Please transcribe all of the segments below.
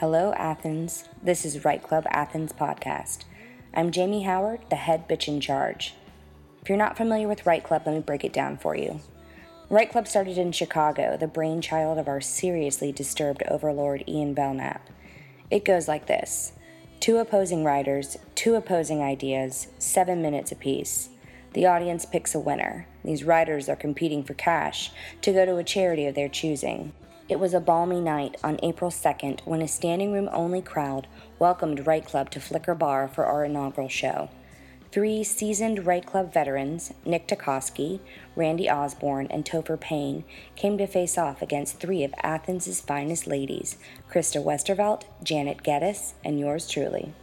Hello, Athens. This is Right Club Athens podcast. I'm Jamie Howard, the head bitch in charge. If you're not familiar with Right Club, let me break it down for you. Right Club started in Chicago, the brainchild of our seriously disturbed overlord Ian Belknap. It goes like this. 2 opposing writers, 2 opposing ideas, 7 minutes apiece. The audience picks a winner. These writers are competing for cash to go to a charity of their choosing. It was a balmy night on April 2nd when a standing room only crowd welcomed Right Club to Flicker Bar for our inaugural show. 3 seasoned Right Club veterans, Nick Tekosky, Randy Osborne, and Topher Payne, came to face off against 3 of Athens' finest ladies, Krista Westervelt, Janet Geddes, and yours truly.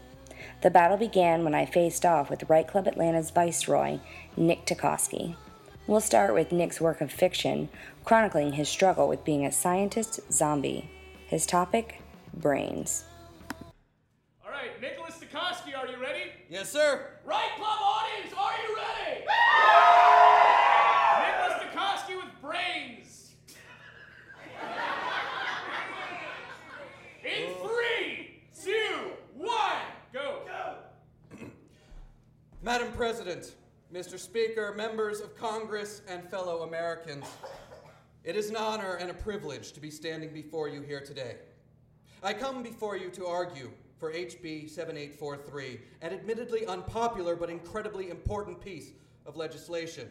The battle began when I faced off with Right Club Atlanta's viceroy, Nick Tekosky. We'll start with Nick's work of fiction, chronicling his struggle with being a scientist zombie. His topic, brains. All right, Nicholas Tekosky, are you ready? Yes, sir. Right Club audience, are you ready? Nicholas Tekosky with brains. In 3, 2, 1, go. Madam President, Mr. Speaker, members of Congress, and fellow Americans, it is an honor and a privilege to be standing before you here today. I come before you to argue for HB 7843, an admittedly unpopular but incredibly important piece of legislation.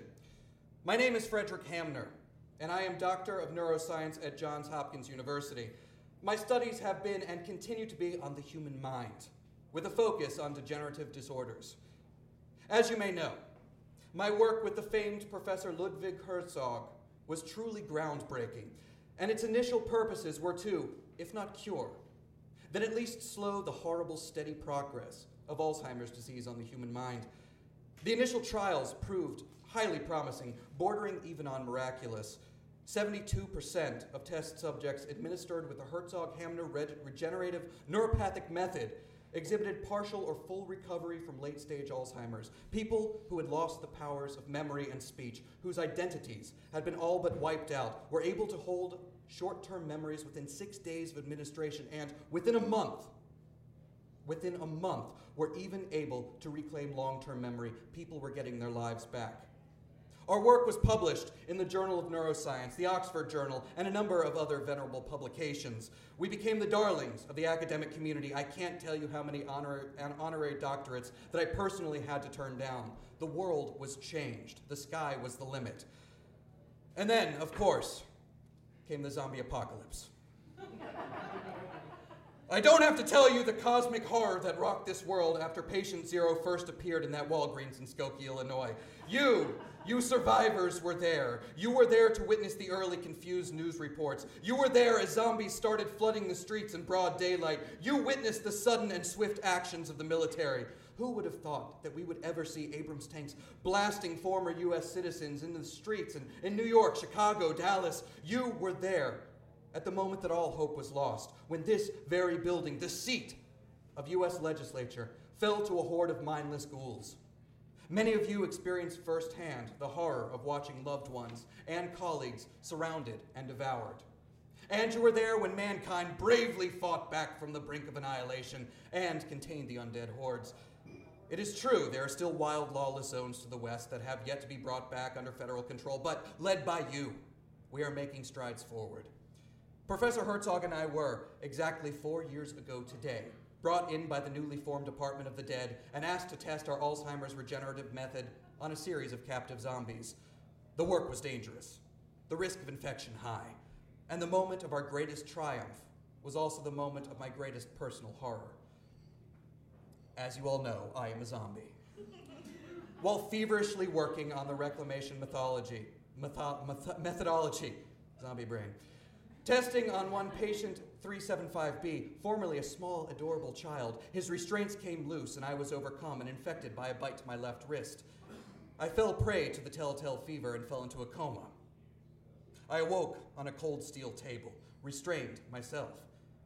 My name is Frederick Hamner, and I am Doctor of Neuroscience at Johns Hopkins University. My studies have been and continue to be on the human mind, with a focus on degenerative disorders. As you may know, my work with the famed Professor Ludwig Herzog was truly groundbreaking, and its initial purposes were to, if not cure, then at least slow the horrible, steady progress of Alzheimer's disease on the human mind. The initial trials proved highly promising, bordering even on miraculous. 72% of test subjects administered with the Herzog-Hamner Regenerative Neuropathic Method exhibited partial or full recovery from late-stage Alzheimer's, people who had lost the powers of memory and speech, whose identities had been all but wiped out, were able to hold short-term memories within 6 days of administration, and within a month, were even able to reclaim long-term memory. People were getting their lives back. Our work was published in the Journal of Neuroscience, the Oxford Journal, and a number of other venerable publications. We became the darlings of the academic community. I can't tell you how many honorary doctorates that I personally had to turn down. The world was changed. The sky was the limit. And then, of course, came the zombie apocalypse. I don't have to tell you the cosmic horror that rocked this world after Patient Zero first appeared in that Walgreens in Skokie, Illinois. You survivors were there. You were there to witness the early confused news reports. You were there as zombies started flooding the streets in broad daylight. You witnessed the sudden and swift actions of the military. Who would have thought that we would ever see Abrams tanks blasting former U.S. citizens into the streets in New York, Chicago, Dallas? You were there at the moment that all hope was lost, when this very building, the seat of U.S. legislature, fell to a horde of mindless ghouls. Many of you experienced firsthand the horror of watching loved ones and colleagues surrounded and devoured. And you were there when mankind bravely fought back from the brink of annihilation and contained the undead hordes. It is true, there are still wild, lawless zones to the west that have yet to be brought back under federal control, but led by you, we are making strides forward. Professor Herzog and I were, exactly 4 years ago today, brought in by the newly formed Department of the Dead and asked to test our Alzheimer's regenerative method on a series of captive zombies. The work was dangerous, the risk of infection high, and the moment of our greatest triumph was also the moment of my greatest personal horror. As you all know, I am a zombie. While feverishly working on the reclamation methodology, zombie brain, testing on one patient 375B, formerly a small, adorable child. His restraints came loose, and I was overcome and infected by a bite to my left wrist. I fell prey to the telltale fever and fell into a coma. I awoke on a cold steel table, restrained myself.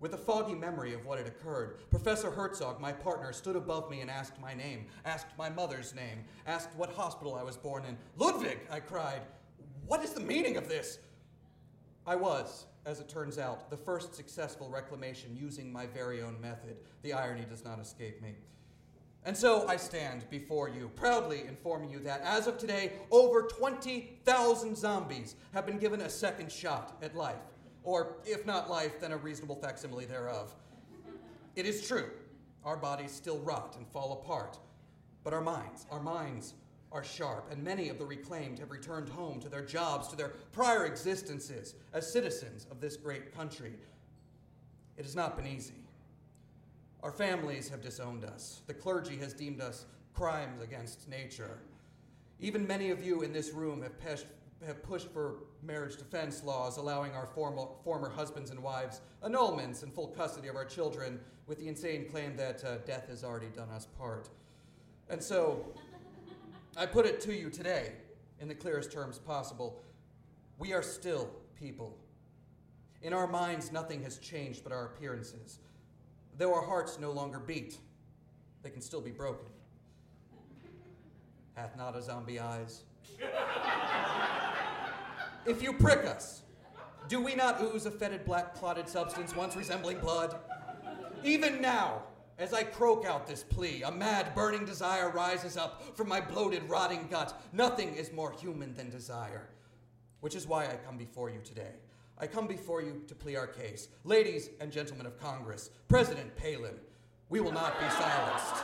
With a foggy memory of what had occurred, Professor Herzog, my partner, stood above me and asked my name, asked my mother's name, asked what hospital I was born in. Ludwig, I cried, what is the meaning of this? I was as it turns out, the first successful reclamation using my very own method. The irony does not escape me. And so I stand before you, proudly informing you that as of today, over 20,000 zombies have been given a second shot at life. Or if not life, then a reasonable facsimile thereof. It is true, our bodies still rot and fall apart. But our minds are sharp, and many of the reclaimed have returned home to their jobs, to their prior existences as citizens of this great country. It has not been easy. Our families have disowned us. The clergy has deemed us crimes against nature. Even many of you in this room have pushed for marriage defense laws, allowing our former husbands and wives annulments and full custody of our children with the insane claim that death has already done us part. And so, I put it to you today, in the clearest terms possible, we are still people. In our minds, nothing has changed but our appearances. Though our hearts no longer beat, they can still be broken. Hath not a zombie eyes? If you prick us, do we not ooze a fetid black clotted substance once resembling blood? Even now, as I croak out this plea, a mad burning desire rises up from my bloated, rotting gut. Nothing is more human than desire, which is why I come before you today. I come before you to plead our case. Ladies and gentlemen of Congress, President Palin, we will not be silenced.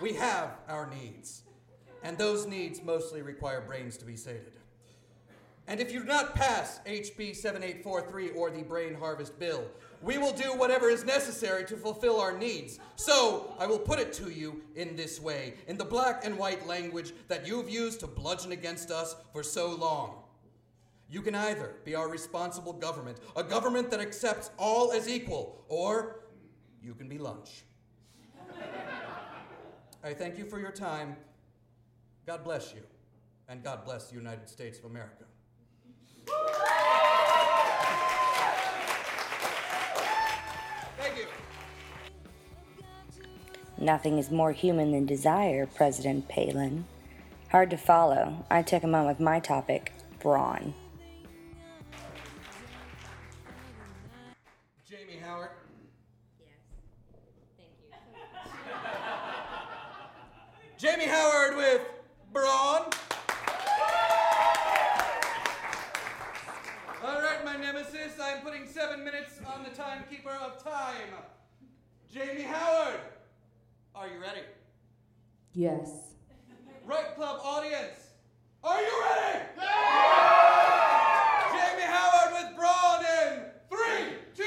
We have our needs, and those needs mostly require brains to be sated. And if you do not pass HB 7843 or the Brain Harvest Bill, we will do whatever is necessary to fulfill our needs. So I will put it to you in this way, in the black and white language that you've used to bludgeon against us for so long. You can either be our responsible government, a government that accepts all as equal, or you can be lunch. I thank you for your time. God bless you, and God bless the United States of America. Thank you. Nothing is more human than desire, President Palin. Hard to follow. I took him on with my topic, brawn. Jamie Howard. Yes. Thank you. Jamie Howard with brawn. All right, my nemesis, I'm putting 7 minutes on the timekeeper of time. Jamie Howard, are you ready? Yes. Right Club audience, are you ready? Yeah! Jamie Howard with brawn in 3, 2,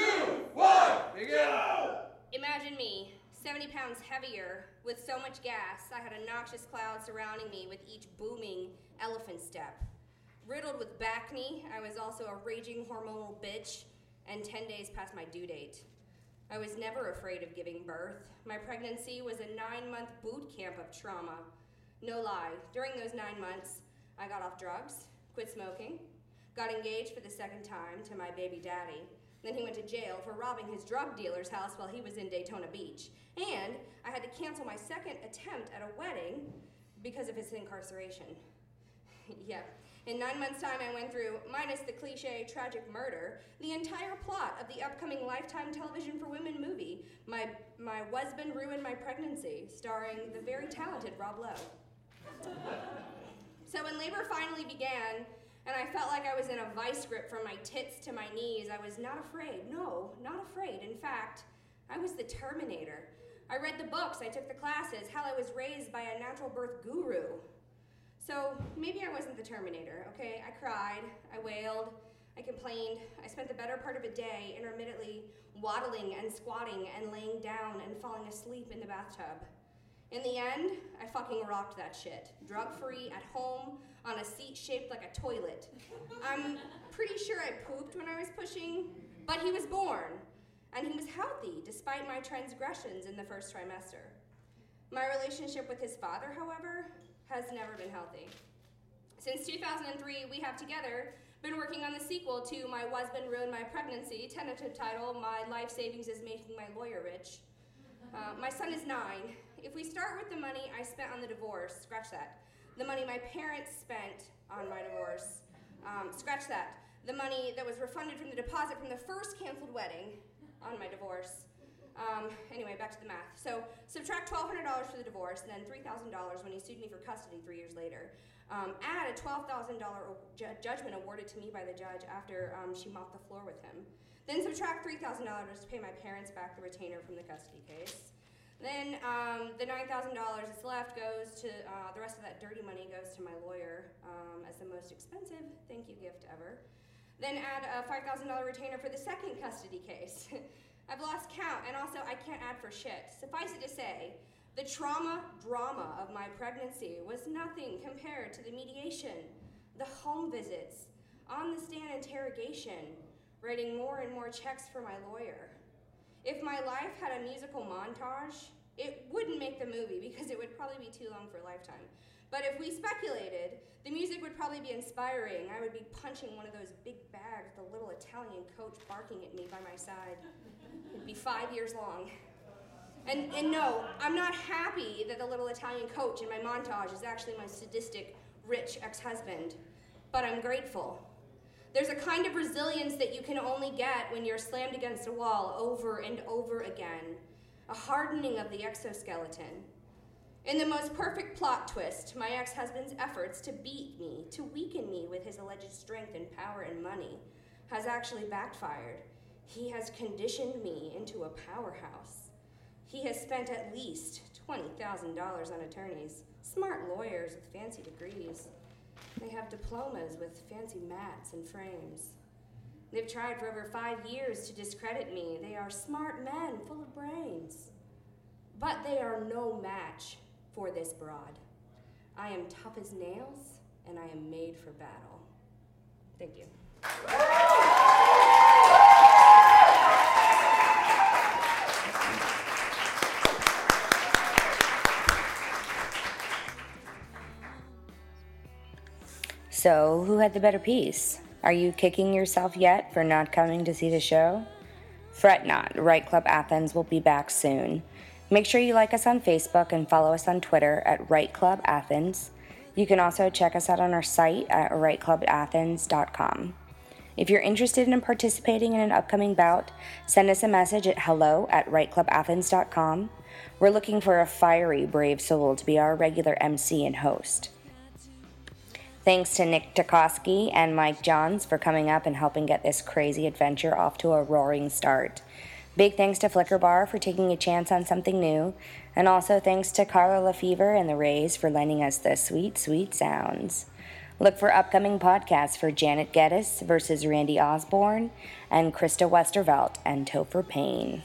1, begin. Go! Imagine me, 70 pounds heavier, with so much gas, I had a noxious cloud surrounding me with each booming elephant step. Riddled with back knee, I was also a raging hormonal bitch and 10 days past my due date. I was never afraid of giving birth. My pregnancy was a 9-month boot camp of trauma. No lie, during those 9 months, I got off drugs, quit smoking, got engaged for the second time to my baby daddy. Then he went to jail for robbing his drug dealer's house while he was in Daytona Beach. And I had to cancel my second attempt at a wedding because of his incarceration. Yeah. In 9 months' time, I went through, minus the cliche tragic murder, the entire plot of the upcoming Lifetime Television for Women movie, My Husband Ruined My Pregnancy, starring the very talented Rob Lowe. So when labor finally began, and I felt like I was in a vice grip from my tits to my knees, I was not afraid. No, not afraid. In fact, I was the Terminator. I read the books, I took the classes, hell, I was raised by a natural birth guru. So maybe I wasn't the Terminator, okay? I cried, I wailed, I complained. I spent the better part of a day intermittently waddling and squatting and laying down and falling asleep in the bathtub. In the end, I fucking rocked that shit. Drug-free, at home, on a seat shaped like a toilet. I'm pretty sure I pooped when I was pushing, but he was born. And he was healthy, despite my transgressions in the first trimester. My relationship with his father, however, has never been healthy. Since 2003, we have together been working on the sequel to My Husband Ruined My Pregnancy, tentative title, My Life Savings is Making My Lawyer Rich. My son is 9. If we start with the money I spent on the divorce, scratch that. The money my parents spent on my divorce, scratch that. the money that was refunded from the deposit from the first canceled wedding on my divorce. Anyway, back to the math. So subtract $1,200 for the divorce, and then $3,000 when he sued me for custody 3 years later. Add a $12,000 judgment awarded to me by the judge after she mopped the floor with him. Then subtract $3,000 to pay my parents back the retainer from the custody case. Then the $9,000 that's left goes to, the rest of that dirty money goes to my lawyer as the most expensive thank you gift ever. Then add a $5,000 retainer for the second custody case. I've lost count, and also I can't add for shit. Suffice it to say, the trauma drama of my pregnancy was nothing compared to the mediation, the home visits, on-the-stand interrogation, writing more and more checks for my lawyer. If my life had a musical montage, it wouldn't make the movie because it would probably be too long for Lifetime. But if we speculated, the music would probably be inspiring. I would be punching one of those big bags, the little Italian coach barking at me by my side. It'd be 5 years long. And no, I'm not happy that the little Italian coach in my montage is actually my sadistic, rich ex-husband, but I'm grateful. There's a kind of resilience that you can only get when you're slammed against a wall over and over again, a hardening of the exoskeleton. In the most perfect plot twist, my ex-husband's efforts to beat me, to weaken me with his alleged strength and power and money, has actually backfired. He has conditioned me into a powerhouse. He has spent at least $20,000 on attorneys, smart lawyers with fancy degrees. They have diplomas with fancy mats and frames. They've tried for over 5 years to discredit me. They are smart men, full of brains. But they are no match for this broad. I am tough as nails, and I am made for battle. Thank you. So, who had the better piece? Are you kicking yourself yet for not coming to see the show? Fret not, Write Club Athens will be back soon. Make sure you like us on Facebook and follow us on Twitter at Write Club Athens. You can also check us out on our site at writeclubathens.com. If you're interested in participating in an upcoming bout, send us a message at hello@writeclubathens.com. We're looking for a fiery, brave soul to be our regular MC and host. Thanks to Nick Tekosky and Mike Johns for coming up and helping get this crazy adventure off to a roaring start. Big thanks to Flicker Bar for taking a chance on something new, and also thanks to Carla LaFever and The Rays for lending us the sweet, sweet sounds. Look for upcoming podcasts for Janet Geddes versus Randy Osborne, and Krista Westervelt and Topher Payne.